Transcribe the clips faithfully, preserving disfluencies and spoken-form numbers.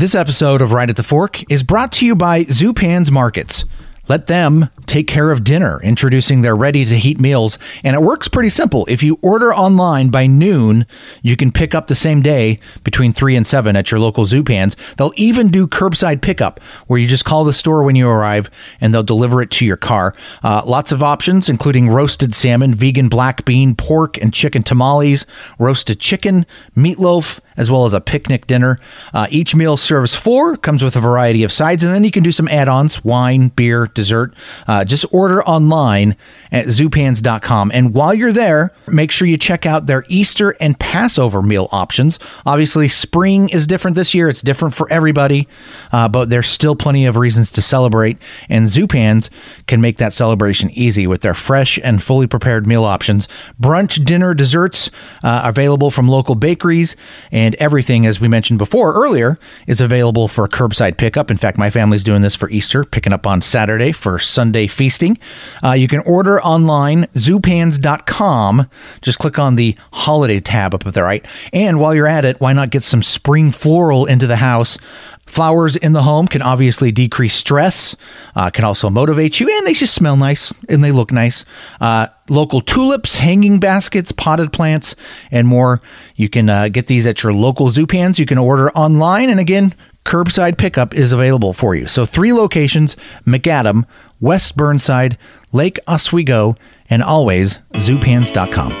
This episode of Right at the Fork is brought to you by Zupan's Markets. Let them take care of dinner, introducing their ready-to-heat meals, and it works pretty simple. If you order online by noon, you can pick up the same day between three and seven at your local Zupan's. They'll even do curbside pickup, where you just call the store when you arrive, and they'll deliver it to your car. Uh, lots of options, including roasted salmon, vegan black bean, pork and chicken tamales, roasted chicken, meatloaf, as well as a picnic dinner. Uh, each meal serves four, comes with a variety of sides, and then you can do some add-ons, wine, beer, dessert. Uh, just order online at Zupans dot com. And while you're there, make sure you check out their Easter and Passover meal options. Obviously, spring is different this year. It's different for everybody, uh, but there's still plenty of reasons to celebrate, and Zupans can make that celebration easy with their fresh and fully prepared meal options. Brunch, dinner, desserts uh, available from local bakeries, and And everything, as we mentioned before earlier, is available for curbside pickup. In fact, my family's doing this for Easter, picking up on Saturday for Sunday feasting. Uh, you can order online, Zupans dot com. Just click on the holiday tab up at the right. And while you're at it, why not get some spring floral into the house? Flowers in the home can obviously decrease stress, uh, can also motivate you, and they just smell nice and they look nice. Uh, local tulips, hanging baskets, potted plants, and more. You can uh, get these at your local Zupans. You can order online, and again, curbside pickup is available for you. So three locations: McAdam, West Burnside, Lake Oswego, and always Zupans dot com.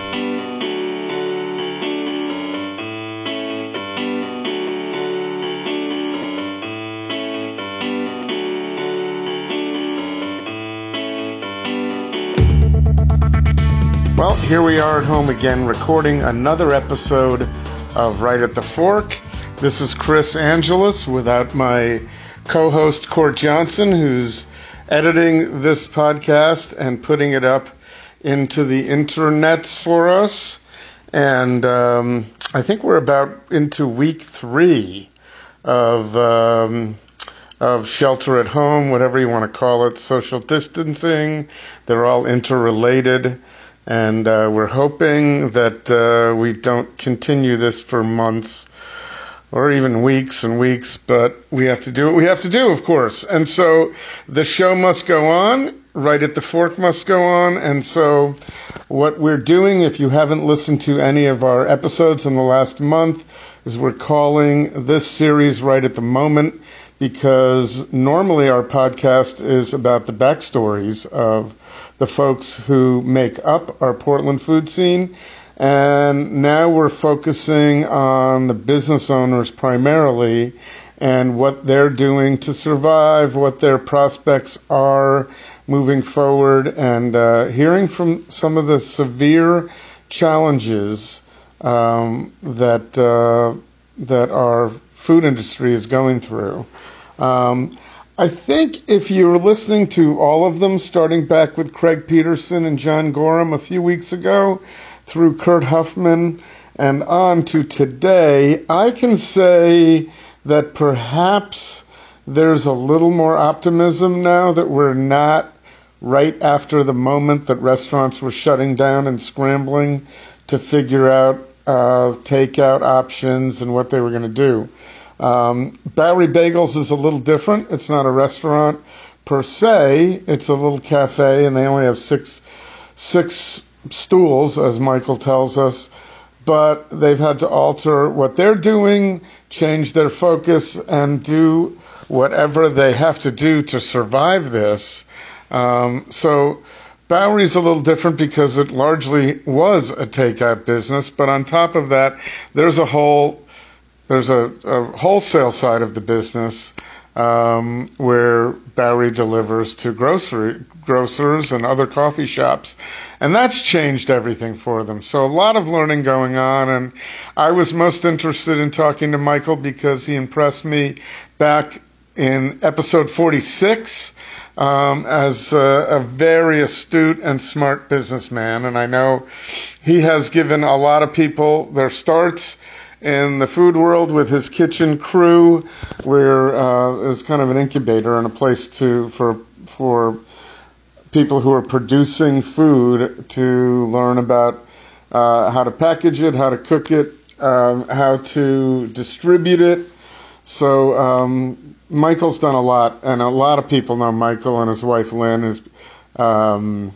Well, here we are at home again, recording another episode of Right at the Fork. This is Chris Angelus without my co-host Court Johnson, who's editing this podcast and putting it up into the internets for us. And um, I think we're about into week three of um, of shelter at home, whatever you want to call it, social distancing. They're all interrelated. And uh, we're hoping that uh, we don't continue this for months or even weeks and weeks, but we have to do what we have to do, of course. And so the show must go on, Right at the Fork must go on. And so what we're doing, if you haven't listened to any of our episodes in the last month, is we're calling this series Right at the Moment, because normally our podcast is about the backstories of the folks who make up our Portland food scene, and now we're focusing on the business owners primarily and what they're doing to survive, what their prospects are moving forward, and uh, hearing from some of the severe challenges um, that uh, that our food industry is going through. Um, I think if you were listening to all of them, starting back with Craig Peterson and John Gorham a few weeks ago, through Kurt Huffman, and on to today, I can say that perhaps there's a little more optimism now that we're not right after the moment that restaurants were shutting down and scrambling to figure out uh, takeout options and what they were going to do. Um, Bowery Bagels is a little different. It's not a restaurant per se. It's a little cafe, and they only have six six stools, as Michael tells us. But they've had to alter what they're doing, change their focus, and do whatever they have to do to survive this. Um, so Bowery's a little different because it largely was a takeout business. But on top of that, there's a whole... There's a, a wholesale side of the business um, where Bowery delivers to grocery grocers and other coffee shops, and that's changed everything for them. So a lot of learning going on, and I was most interested in talking to Michael because he impressed me back in episode forty-six um, as a, a very astute and smart businessman, and I know he has given a lot of people their starts in the food world with his KitchenCru, where uh, is kind of an incubator and a place to for for people who are producing food to learn about uh, how to package it, how to cook it, um, how to distribute it. So um, Michael's done a lot, and a lot of people know Michael and his wife Lynn is um,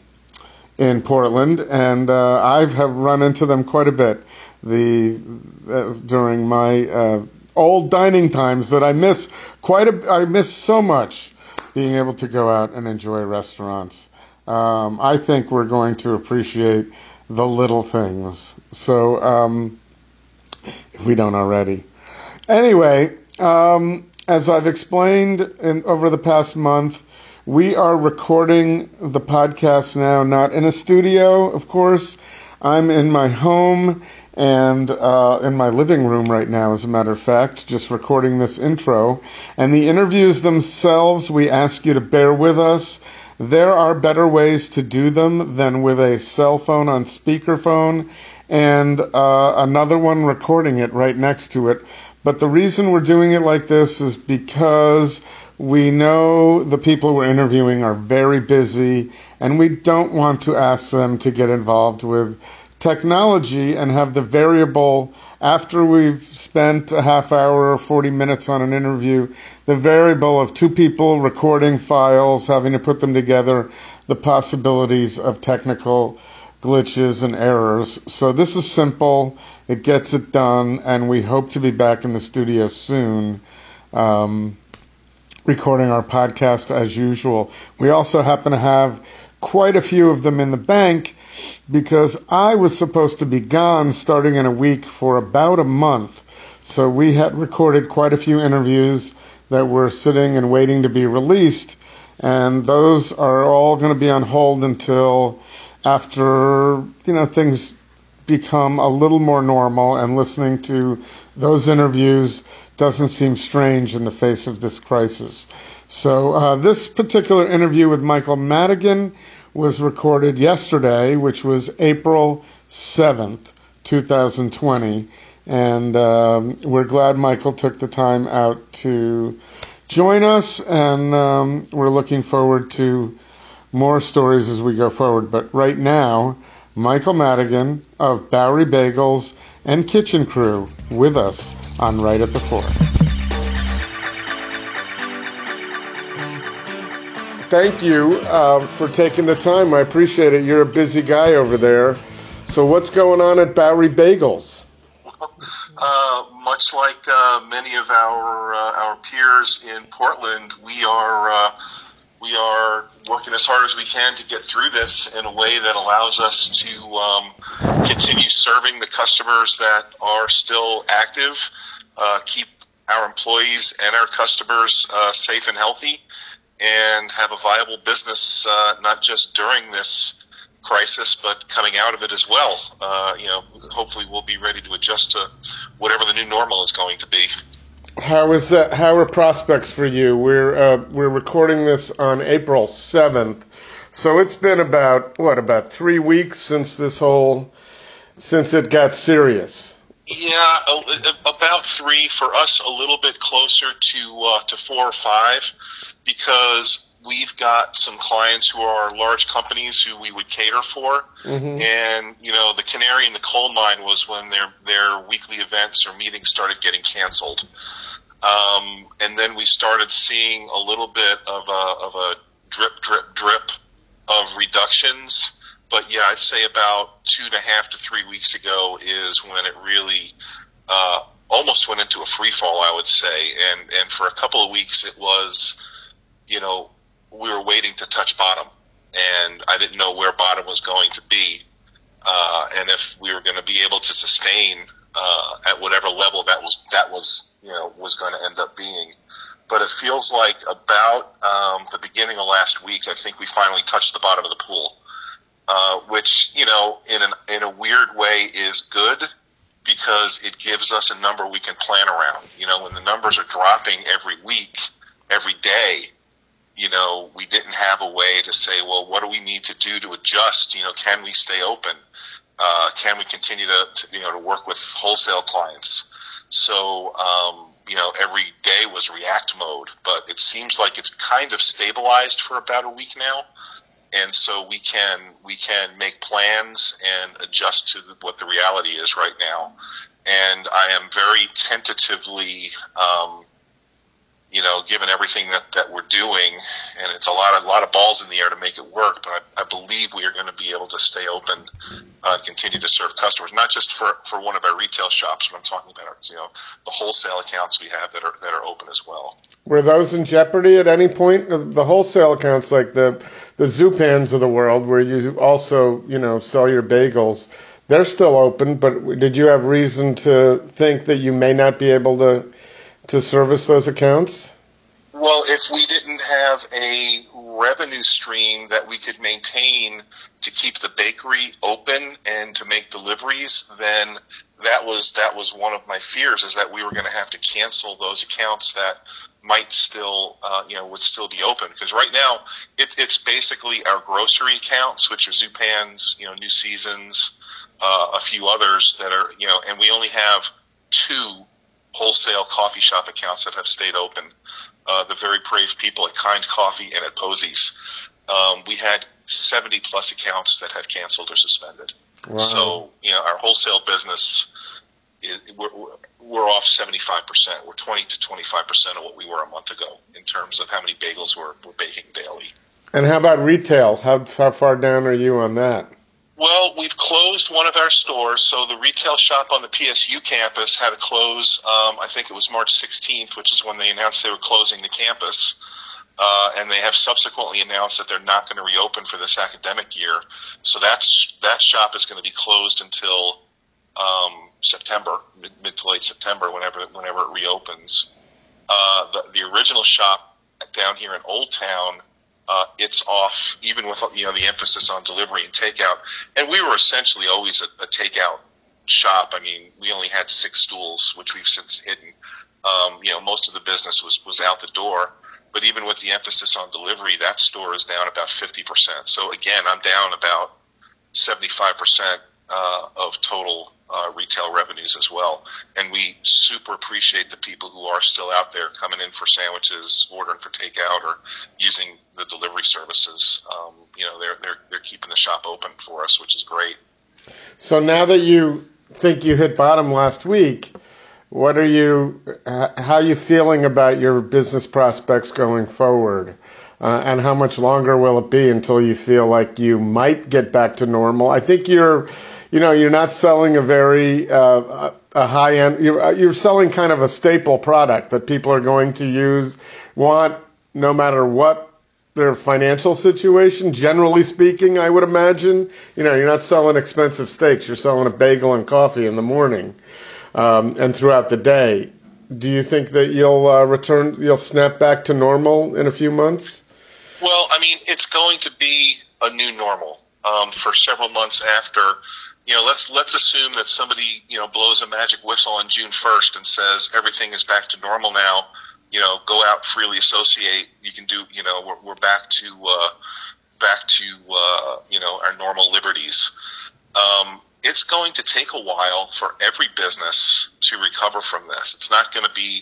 in Portland, and uh, I have run into them quite a bit the uh, during my uh, old dining times that I miss quite a I miss so much being able to go out and enjoy restaurants. Um, I think we're going to appreciate the little things. So um, if we don't already. Anyway, um, as I've explained in, over the past month, we are recording the podcast now, not in a studio, of course. I'm in my home and uh, in my living room right now, as a matter of fact, just recording this intro. And the interviews themselves, we ask you to bear with us. There are better ways to do them than with a cell phone on speakerphone and uh, another one recording it right next to it. But the reason we're doing it like this is because we know the people we're interviewing are very busy, and we don't want to ask them to get involved with technology and have the variable, after we've spent a half hour or forty minutes on an interview, the variable of two people recording files, having to put them together, the possibilities of technical glitches and errors. So this is simple. It gets it done, and we hope to be back in the studio soon, um, recording our podcast as usual. We also happen to have quite a few of them in the bank because I was supposed to be gone starting in a week for about a month. So we had recorded quite a few interviews that were sitting and waiting to be released, and those are all going to be on hold until after, you know, things become a little more normal, and listening to those interviews doesn't seem strange in the face of this crisis. So uh, this particular interview with Michael Madigan was recorded yesterday, which was April seventh, two thousand twenty. And um, we're glad Michael took the time out to join us. And um, we're looking forward to more stories as we go forward. But right now, Michael Madigan of Bowery Bagels and KitchenCru with us on Right at the Fork. Thank you uh, for taking the time. I appreciate it. You're a busy guy over there. So what's going on at Bowery Bagels? Uh, much like uh, many of our uh, our peers in Portland, we are uh, we are working as hard as we can to get through this in a way that allows us to um, continue serving the customers that are still active, uh, keep our employees and our customers uh, safe and healthy, and have a viable business uh, not just during this crisis, but coming out of it as well. Uh, you know, hopefully we'll be ready to adjust to whatever the new normal is going to be. How is that? How are prospects for you? We're uh, we're recording this on April seventh, so it's been about what about three weeks since this whole since it got serious. Yeah, about three for us, a little bit closer to uh, to four or five, because we've got some clients who are large companies who we would cater for, mm-hmm. and you know the canary in the coal mine was when their their weekly events or meetings started getting canceled, um, and then we started seeing a little bit of a of a drip drip drip of reductions. But yeah, I'd say about two and a half to three weeks ago is when it really uh, almost went into a free fall, I would say, and and for a couple of weeks it was, you know. We were waiting to touch bottom, and I didn't know where bottom was going to be, uh, and if we were going to be able to sustain uh, at whatever level that was that was you know was going to end up being. But it feels like about um, the beginning of last week, I think we finally touched the bottom of the pool, uh, which you know in an in a weird way is good because it gives us a number we can plan around. You know, when the numbers are dropping every week, every day. You know, we didn't have a way to say, well, what do we need to do to adjust? You know, can we stay open? Uh, can we continue to, to, you know, to work with wholesale clients? So, um, you know, every day was react mode, but it seems like it's kind of stabilized for about a week now. And so we can we can make plans and adjust to the, what the reality is right now. And I am very tentatively um, given everything that, that we're doing, and it's a lot of a lot of balls in the air to make it work, but I, I believe we are going to be able to stay open uh, and continue to serve customers, not just for, for one of our retail shops, but I'm talking about, you know, the wholesale accounts we have that are that are open as well. Were those in jeopardy at any point? The wholesale accounts, like the the Zupan's of the world, where you also, you know, sell your bagels, they're still open, but did you have reason to think that you may not be able to to service those accounts? Well, if we didn't have a revenue stream that we could maintain to keep the bakery open and to make deliveries, then that was that was one of my fears, is that we were going to have to cancel those accounts that might still, uh, you know, would still be open. Because right now, it, it's basically our grocery accounts, which are Zupan's, you know, New Seasons, uh, a few others that are, you know, and we only have two wholesale coffee shop accounts that have stayed open. Uh, the very brave people at Kind Coffee and at Posey's. Um, we had seventy plus accounts that have canceled or suspended. Wow. So, you know, our wholesale business, is, we're, we're off seventy-five percent. We're twenty to twenty-five percent of what we were a month ago in terms of how many bagels we're, we're baking daily. And how about retail? How, how far down are you on that? Well, we've closed one of our stores, so the retail shop on the P S U campus had to close, um, I think it was March sixteenth, which is when they announced they were closing the campus, uh, and they have subsequently announced that they're not going to reopen for this academic year, so that's, that shop is going to be closed until um, September, mid, mid to late September, whenever, whenever it reopens. Uh, the, the original shop down here in Old Town, Uh, it's off, even with, you know, the emphasis on delivery and takeout. And we were essentially always a, a takeout shop. I mean, we only had six stools, which we've since hidden. Um, you know, most of the business was, was out the door. But even with the emphasis on delivery, that store is down about fifty percent. So, again, I'm down about seventy-five percent uh, of total uh, retail revenues as well. And we super appreciate the people who are still out there coming in for sandwiches, ordering for takeout, or using the delivery services. Um, you know, they're, they're, they're keeping the shop open for us, which is great. So now that you think you hit bottom last week, what are you, how are you feeling about your business prospects going forward? Uh, and how much longer will it be until you feel like you might get back to normal? I think you're, you know, you're not selling a very uh, a high end. You're, you're selling kind of a staple product that people are going to use, want, no matter what their financial situation. Generally speaking, I would imagine, you know, you're not selling expensive steaks. You're selling a bagel and coffee in the morning um, and throughout the day. Do you think that you'll uh, return? You'll snap back to normal in a few months? Well, I mean, it's going to be a new normal um, for several months after. You know, let's let's assume that somebody, you know, blows a magic whistle on June first and says everything is back to normal now. You know, go out, freely associate. You can do. You know, we're, we're back to uh, back to uh, you know, our normal liberties. Um, It's going to take a while for every business to recover from this. It's not going to be,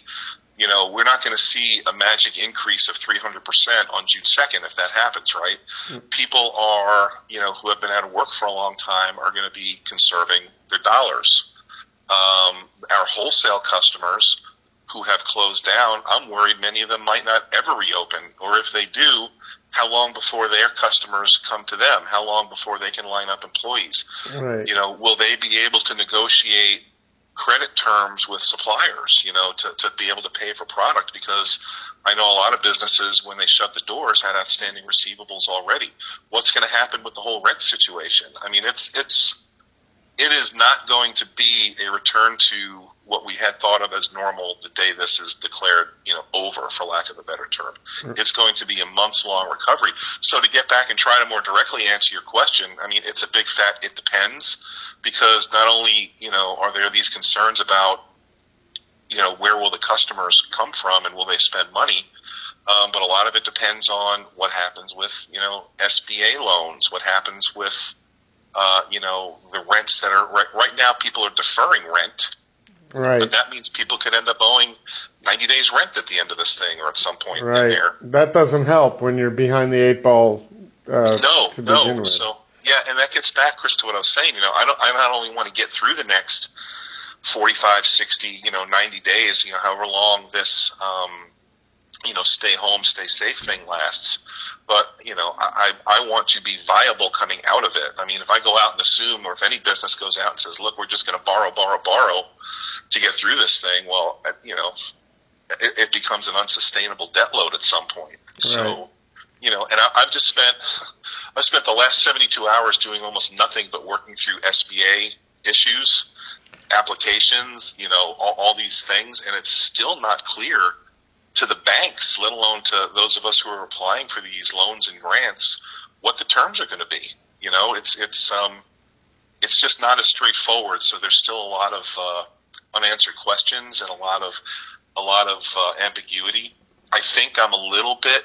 you know, we're not going to see a magic increase of three hundred percent on June second if that happens, right? Mm-hmm. People are, you know, who have been out of work for a long time are going to be conserving their dollars. Um, our wholesale customers who have closed down, I'm worried many of them might not ever reopen, or if they do, how long before their customers come to them? How long before they can line up employees? Right. You know, will they be able to negotiate credit terms with suppliers, you know, to, to be able to pay for product? Because I know a lot of businesses, when they shut the doors, had outstanding receivables already. What's going to happen with the whole rent situation? I mean, it's it's it is not going to be a return to what we had thought of as normal the day this is declared, you know, over, for lack of a better term. It's going to be a months-long recovery. So to get back and try to more directly answer your question, I mean, it's a big fat it depends, because not only, you know, are there these concerns about, you know, where will the customers come from and will they spend money, um, but a lot of it depends on what happens with, you know, S B A loans, what happens with, uh, you know, the rents that are right, right now people are deferring rent. Right. But that means people could end up owing ninety days rent at the end of this thing, or at some point right. in there. That doesn't help when you're behind the eight ball. Uh, no, to no. Begin with. So yeah, and that gets back, Chris, to what I was saying. You know, I don't. I not only want to get through the next forty-five, sixty, you know, ninety days, you know, however long this um, you know, stay home, stay safe thing lasts. But, you know, I, I want to be viable coming out of it. I mean, if I go out and assume, or if any business goes out and says, look, we're just going to borrow, borrow, borrow to get through this thing, well, you know, it, it becomes an unsustainable debt load at some point. Right. So, you know, and I, I've just spent, I've spent the last seventy-two hours doing almost nothing but working through S B A issues, applications, you know, all, all these things, and it's still not clear to the banks, let alone to those of us who are applying for these loans and grants, what the terms are going to be. You know, it's it's um, it's just not as straightforward. So there's still a lot of uh, unanswered questions and a lot of a lot of uh, ambiguity. I think I'm a little bit.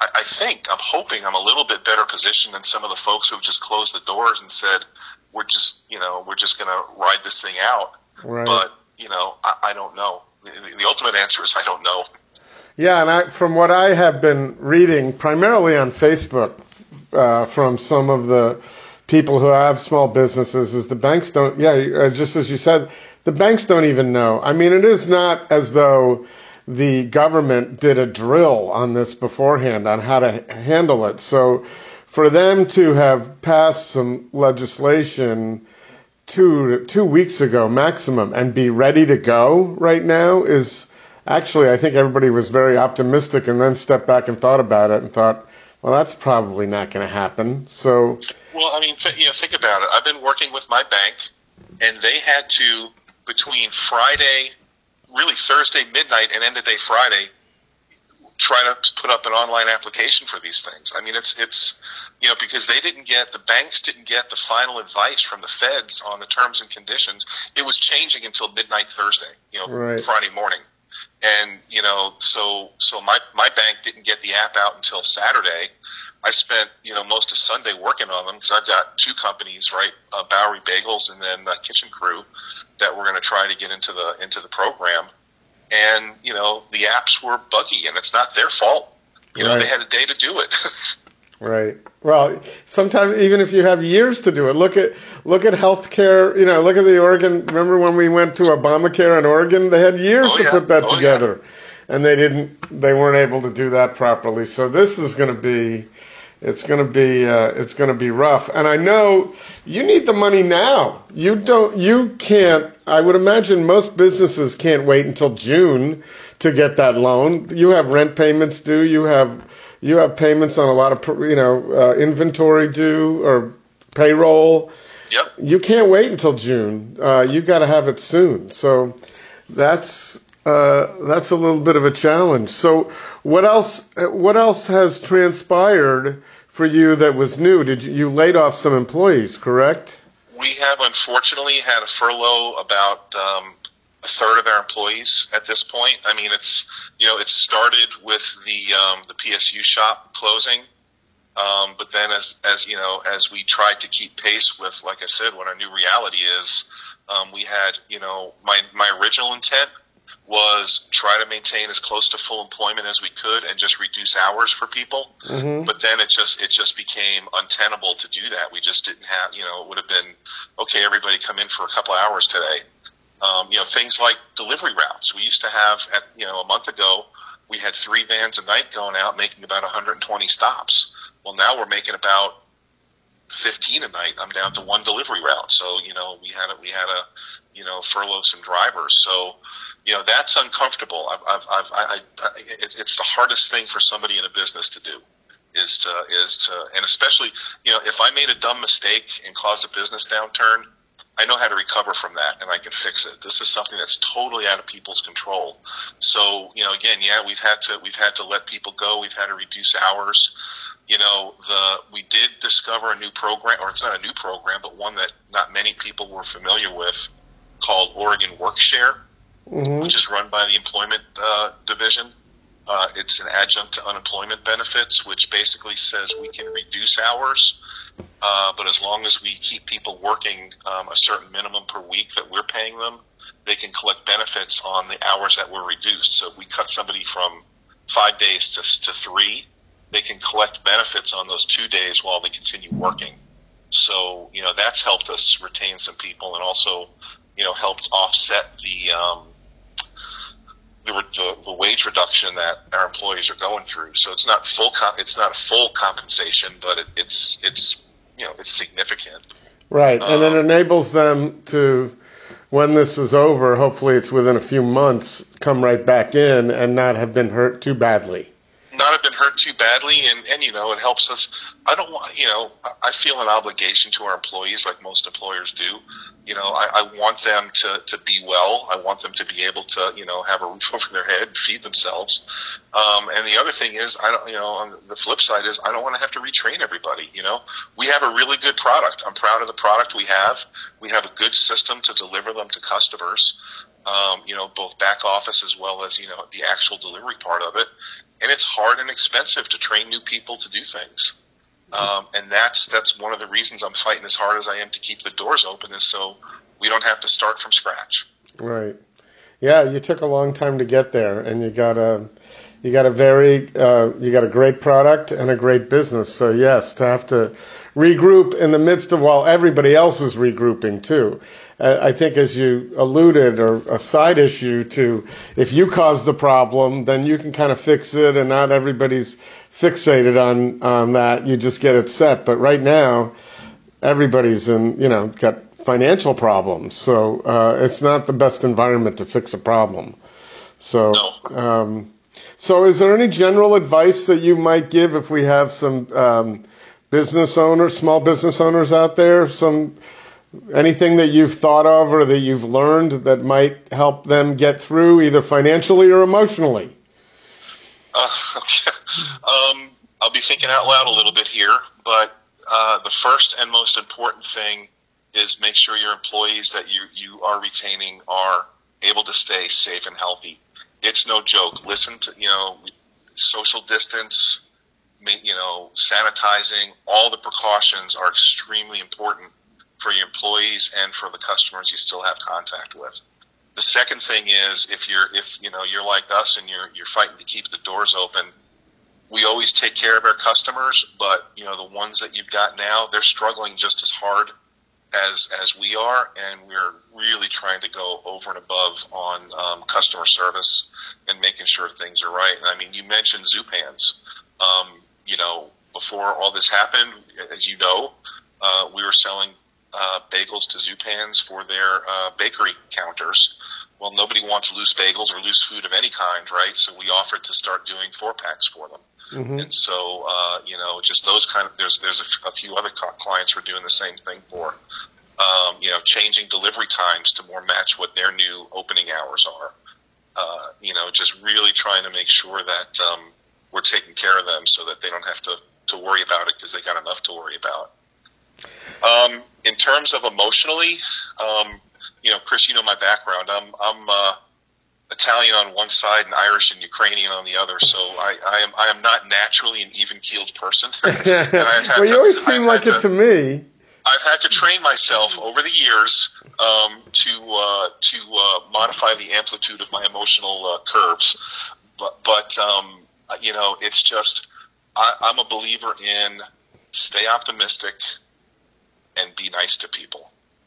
I, I think I'm hoping I'm a little bit better positioned than some of the folks who have just closed the doors and said we're just you know we're just going to ride this thing out. Right. But you know, I, I don't know. The ultimate answer is I don't know. Yeah, and I, from what I have been reading, primarily on Facebook, uh, from some of the people who have small businesses, is the banks don't, yeah, just as you said, the banks don't even know. I mean, it is not as though the government did a drill on this beforehand on how to handle it. So for them to have passed some legislation Two two weeks ago maximum and be ready to go right now is actually, I think everybody was very optimistic and then stepped back and thought about it and thought, well, that's probably not going to happen. So, well, I mean, th- you know, think about it. I've been working with my bank, and they had to, between Friday, really Thursday midnight and end of day Friday, try to put up an online application for these things. I mean, it's, it's, you know, because they didn't get, the banks didn't get the final advice from the feds on the terms and conditions. It was changing until midnight Thursday, you know, right. Friday morning. And, you know, so, so my, my bank didn't get the app out until Saturday. I spent, you know, most of Sunday working on them because I've got two companies, right? Uh, Bowery Bagels and then uh, KitchenCru that we're going to try to get into the, into the program. And, you know, the apps were buggy, and it's not their fault. You know, right. They had a day to do it. Right. Well, sometimes even if you have years to do it, look at look at healthcare. You know, look at the Oregon. Remember when we went to Obamacare in Oregon? They had years oh, to yeah. put that oh, together, yeah. and they didn't. They weren't able to do that properly. So this is going to be, it's going to be, uh, it's going to be rough. And I know you need the money now. You don't. You can't. I would imagine most businesses can't wait until June to get that loan. You have rent payments due. You have you have payments on a lot of you know uh, inventory due or payroll. Yep. You can't wait until June. Uh, you got to have it soon. So that's uh, that's a little bit of a challenge. So what else? What else has transpired for you that was new? Did you, you laid off some employees? Correct. We have unfortunately had a furlough about um, a third of our employees at this point. I mean, it's you know it started with the um, the P S U shop closing, um, but then as as you know as we tried to keep pace with, like I said, what our new reality is, um, we had you know my my original intent was try to maintain as close to full employment as we could and just reduce hours for people. Mm-hmm. But then it just it just became untenable to do that. We just didn't have, you know, it would have been, okay, everybody come in for a couple of hours today. Um, you know, things like delivery routes. We used to have, at, you know, a month ago, we had three vans a night going out making about one hundred twenty stops. Well, now we're making about fifteen a night. I'm down to one delivery route. So, you know, we had a, we had a, you know, furlough some drivers. So, you know, that's uncomfortable. I've, I've, I've, I, I, it, it's the hardest thing for somebody in a business to do is to, is to, and especially, you know, if I made a dumb mistake and caused a business downturn, I know how to recover from that and I can fix it. This is something that's totally out of people's control. So, you know, again, yeah, we've had to, we've had to let people go. We've had to reduce hours. You know, the we did discover a new program, or it's not a new program, but one that not many people were familiar with, called Oregon Workshare, mm-hmm. which is run by the Employment uh, Division. Uh, it's an adjunct to unemployment benefits, which basically says we can reduce hours, uh, but as long as we keep people working um, a certain minimum per week that we're paying them, they can collect benefits on the hours that were reduced. So if we cut somebody from five days to, to three, they can collect benefits on those two days while they continue working. So, you know, that's helped us retain some people and also, you know, helped offset the, um, the, the, the wage reduction that our employees are going through. So it's not full comp- it's not full compensation, but it, it's it's you know it's significant. Right, and um, it enables them to, when this is over, hopefully it's within a few months, come right back in and not have been hurt too badly. Not have been hurt too badly, and, and you know, it helps us. I don't want, you know, I feel an obligation to our employees, like most employers do. You know, I, I want them to, to be well. I want them to be able to, you know, have a roof over their head, feed themselves. Um, and the other thing is, I don't, you know, on the flip side is I don't want to have to retrain everybody. You know, we have a really good product. I'm proud of the product we have. We have a good system to deliver them to customers. Um, you know, both back office as well as, you know, the actual delivery part of it. And it's hard and expensive to train new people to do things. Um, and that's that's one of the reasons I'm fighting as hard as I am to keep the doors open, is so we don't have to start from scratch. Right. Yeah, you took a long time to get there, and you got a you got a very uh, you got a great product and a great business. So yes, to have to regroup in the midst of while everybody else is regrouping too. I think, as you alluded, or a side issue to, if you cause the problem, then you can kind of fix it, and not everybody's fixated on, on that. You just get it set. But right now, everybody's in, you know, got financial problems. So uh, it's not the best environment to fix a problem. So, no. um, so is there any general advice that you might give if we have some um, business owners, small business owners out there, some... anything that you've thought of or that you've learned that might help them get through, either financially or emotionally? Uh, okay. um, I'll be thinking out loud a little bit here, but uh, the first and most important thing is make sure your employees that you, you are retaining are able to stay safe and healthy. It's no joke. Listen to, you know, social distance, you know, sanitizing, all the precautions are extremely important for your employees and for the customers you still have contact with. The second thing is, if you're if you know you're like us and you're you're fighting to keep the doors open, we always take care of our customers, but you know the ones that you've got now, they're struggling just as hard as as we are, and we're really trying to go over and above on um, customer service and making sure things are right. And I mean, you mentioned Zupan's. Um, you know, before all this happened, as you know, uh, we were selling Uh, bagels to Zupan's for their uh, bakery counters. Well, nobody wants loose bagels or loose food of any kind, right? So we offered to start doing four packs for them, mm-hmm. and so uh, you know, just those kind of. There's there's a, f- a few other co- clients we're doing the same thing for. Um, you know, changing delivery times to more match what their new opening hours are. Uh, you know, just really trying to make sure that um, we're taking care of them so that they don't have to to worry about it, because they got enough to worry about. Um, in terms of emotionally, um, you know, Chris, you know my background. I'm, I'm uh, Italian on one side and Irish and Ukrainian on the other, so I, I am I am not naturally an even-keeled person. Well, you always seem like it to me. I've had to train myself over the years um, to uh, to uh, modify the amplitude of my emotional uh, curves, but but um, you know, it's just I, I'm a believer in stay optimistic and be nice to people.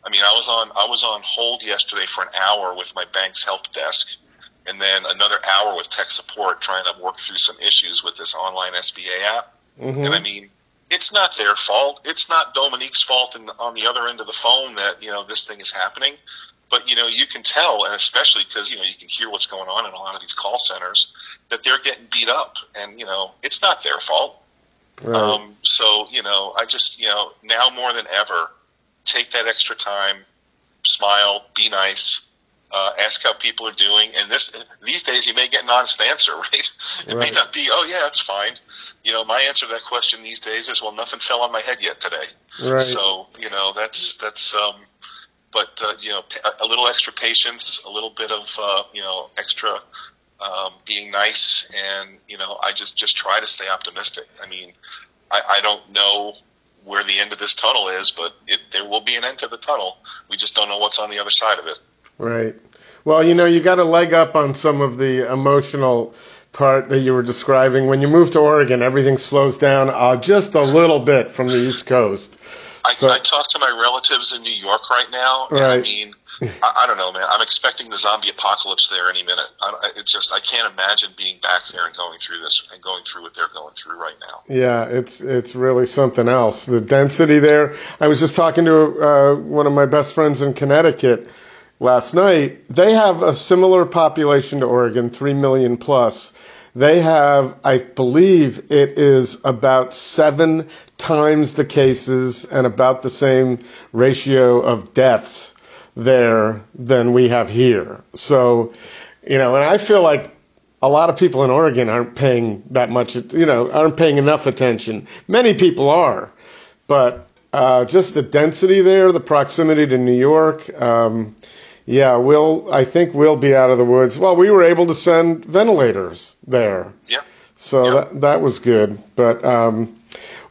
I mean, I was on I was on hold yesterday for an hour with my bank's help desk, and then another hour with tech support trying to work through some issues with this online S B A app. Mm-hmm. And I mean, it's not their fault. It's not Dominique's fault in the, on the other end of the phone that, you know, this thing is happening. But, you know, you can tell, and especially because, you know, you can hear what's going on in a lot of these call centers, that they're getting beat up. And, you know, it's not their fault. Right. Um, so, you know, I just, you know, now more than ever, take that extra time, smile, be nice, uh, ask how people are doing. And this, these days you may get an honest answer, right? It right. may not be, oh yeah, it's fine. You know, my answer to that question these days is, well, nothing fell on my head yet today. Right. So, you know, that's, that's, um, but, uh, you know, a little extra patience, a little bit of, uh, you know, extra, Um, being nice, and you know, I just, just try to stay optimistic. I mean, I, I don't know where the end of this tunnel is, but it, there will be an end to the tunnel. We just don't know what's on the other side of it. Right. Well, you know, you got a leg up on some of the emotional part that you were describing. When you move to Oregon, everything slows down uh, just a little bit from the East Coast. I, so, I talk to my relatives in New York right now, right. and I mean, I, I don't know, man. I'm expecting the zombie apocalypse there any minute. I, it's just I can't imagine being back there and going through this and going through what they're going through right now. Yeah, it's it's really something else. The density there. I was just talking to uh, one of my best friends in Connecticut last night. They have a similar population to Oregon, three million plus. They have, I believe, it is about seven times the cases and about the same ratio of deaths there than we have here. So, you know, and I feel like a lot of people in Oregon aren't paying that much, you know, aren't paying enough attention. Many people are, but uh, just the density there, the proximity to New York. Um, yeah, we'll. I think we'll be out of the woods. Well, we were able to send ventilators there. Yeah. So yeah. That, that was good, but. Um,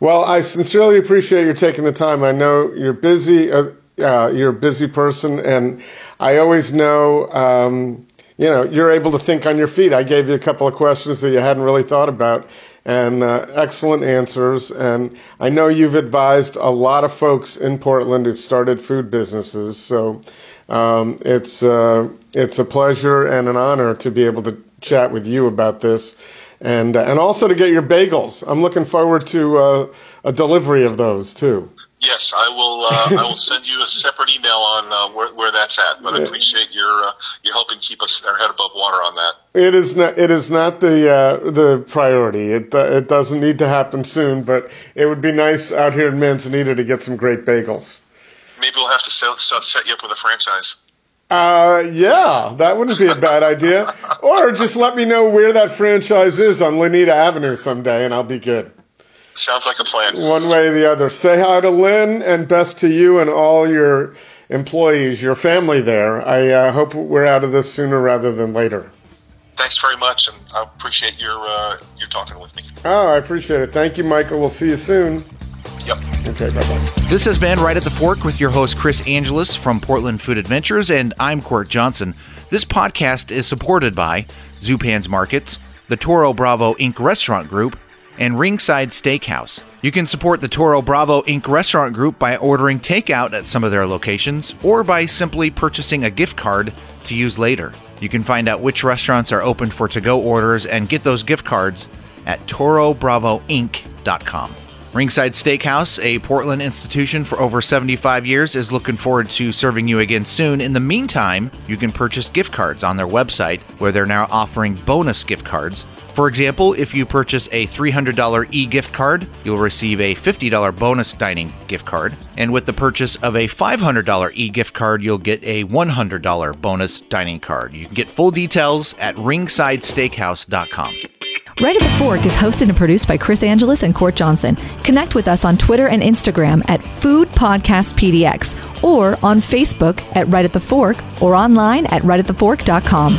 Well, I sincerely appreciate your taking the time. I know you're busy. Uh, uh, you're a busy person, and I always know, um, you know, you're able to think on your feet. I gave you a couple of questions that you hadn't really thought about, and uh, excellent answers. And I know you've advised a lot of folks in Portland who've started food businesses. So um, it's uh, it's a pleasure and an honor to be able to chat with you about this. And uh, and also to get your bagels. I'm looking forward to uh, a delivery of those too. Yes, I will. Uh, I will send you a separate email on uh, where, where that's at. But I appreciate your uh, your helping keep us our head above water on that. It is not. It is not the uh, the priority. It uh, it doesn't need to happen soon. But it would be nice out here in Manzanita to get some great bagels. Maybe we'll have to sell, sell, set you up with a franchise. Uh, yeah, that wouldn't be a bad idea. Or just let me know where that franchise is on Lanita Avenue someday, and I'll be good. Sounds like a plan. One way or the other. Say hi to Lynn, and best to you and all your employees, your family there. I uh, hope we're out of this sooner rather than later. Thanks very much, and I appreciate your, uh, your talking with me. Oh, I appreciate it. Thank you, Michael. We'll see you soon. Yep. Okay, bye-bye. This has been Right at the Fork with your host Chris Angelus from Portland Food Adventures, and I'm Court Johnson. This podcast is supported by Zupan's Markets, the Toro Bravo, Incorporated. Restaurant Group, and Ringside Steakhouse. You can support the Toro Bravo, Incorporated. Restaurant Group by ordering takeout at some of their locations or by simply purchasing a gift card to use later. You can find out which restaurants are open for to-go orders and get those gift cards at toro bravo inc dot com. Ringside Steakhouse, a Portland institution for over seventy-five years, is looking forward to serving you again soon. In the meantime, you can purchase gift cards on their website, where they're now offering bonus gift cards. For example, if you purchase a three hundred dollars e-gift card, you'll receive a fifty dollars bonus dining gift card. And with the purchase of a five hundred dollars e-gift card, you'll get a one hundred dollars bonus dining card. You can get full details at ringside steakhouse dot com. Right at the Fork is hosted and produced by Chris Angelus and Court Johnson. Connect with us on Twitter and Instagram at Food Podcast P D X, or on Facebook at Right at the Fork, or online at right at the fork dot com.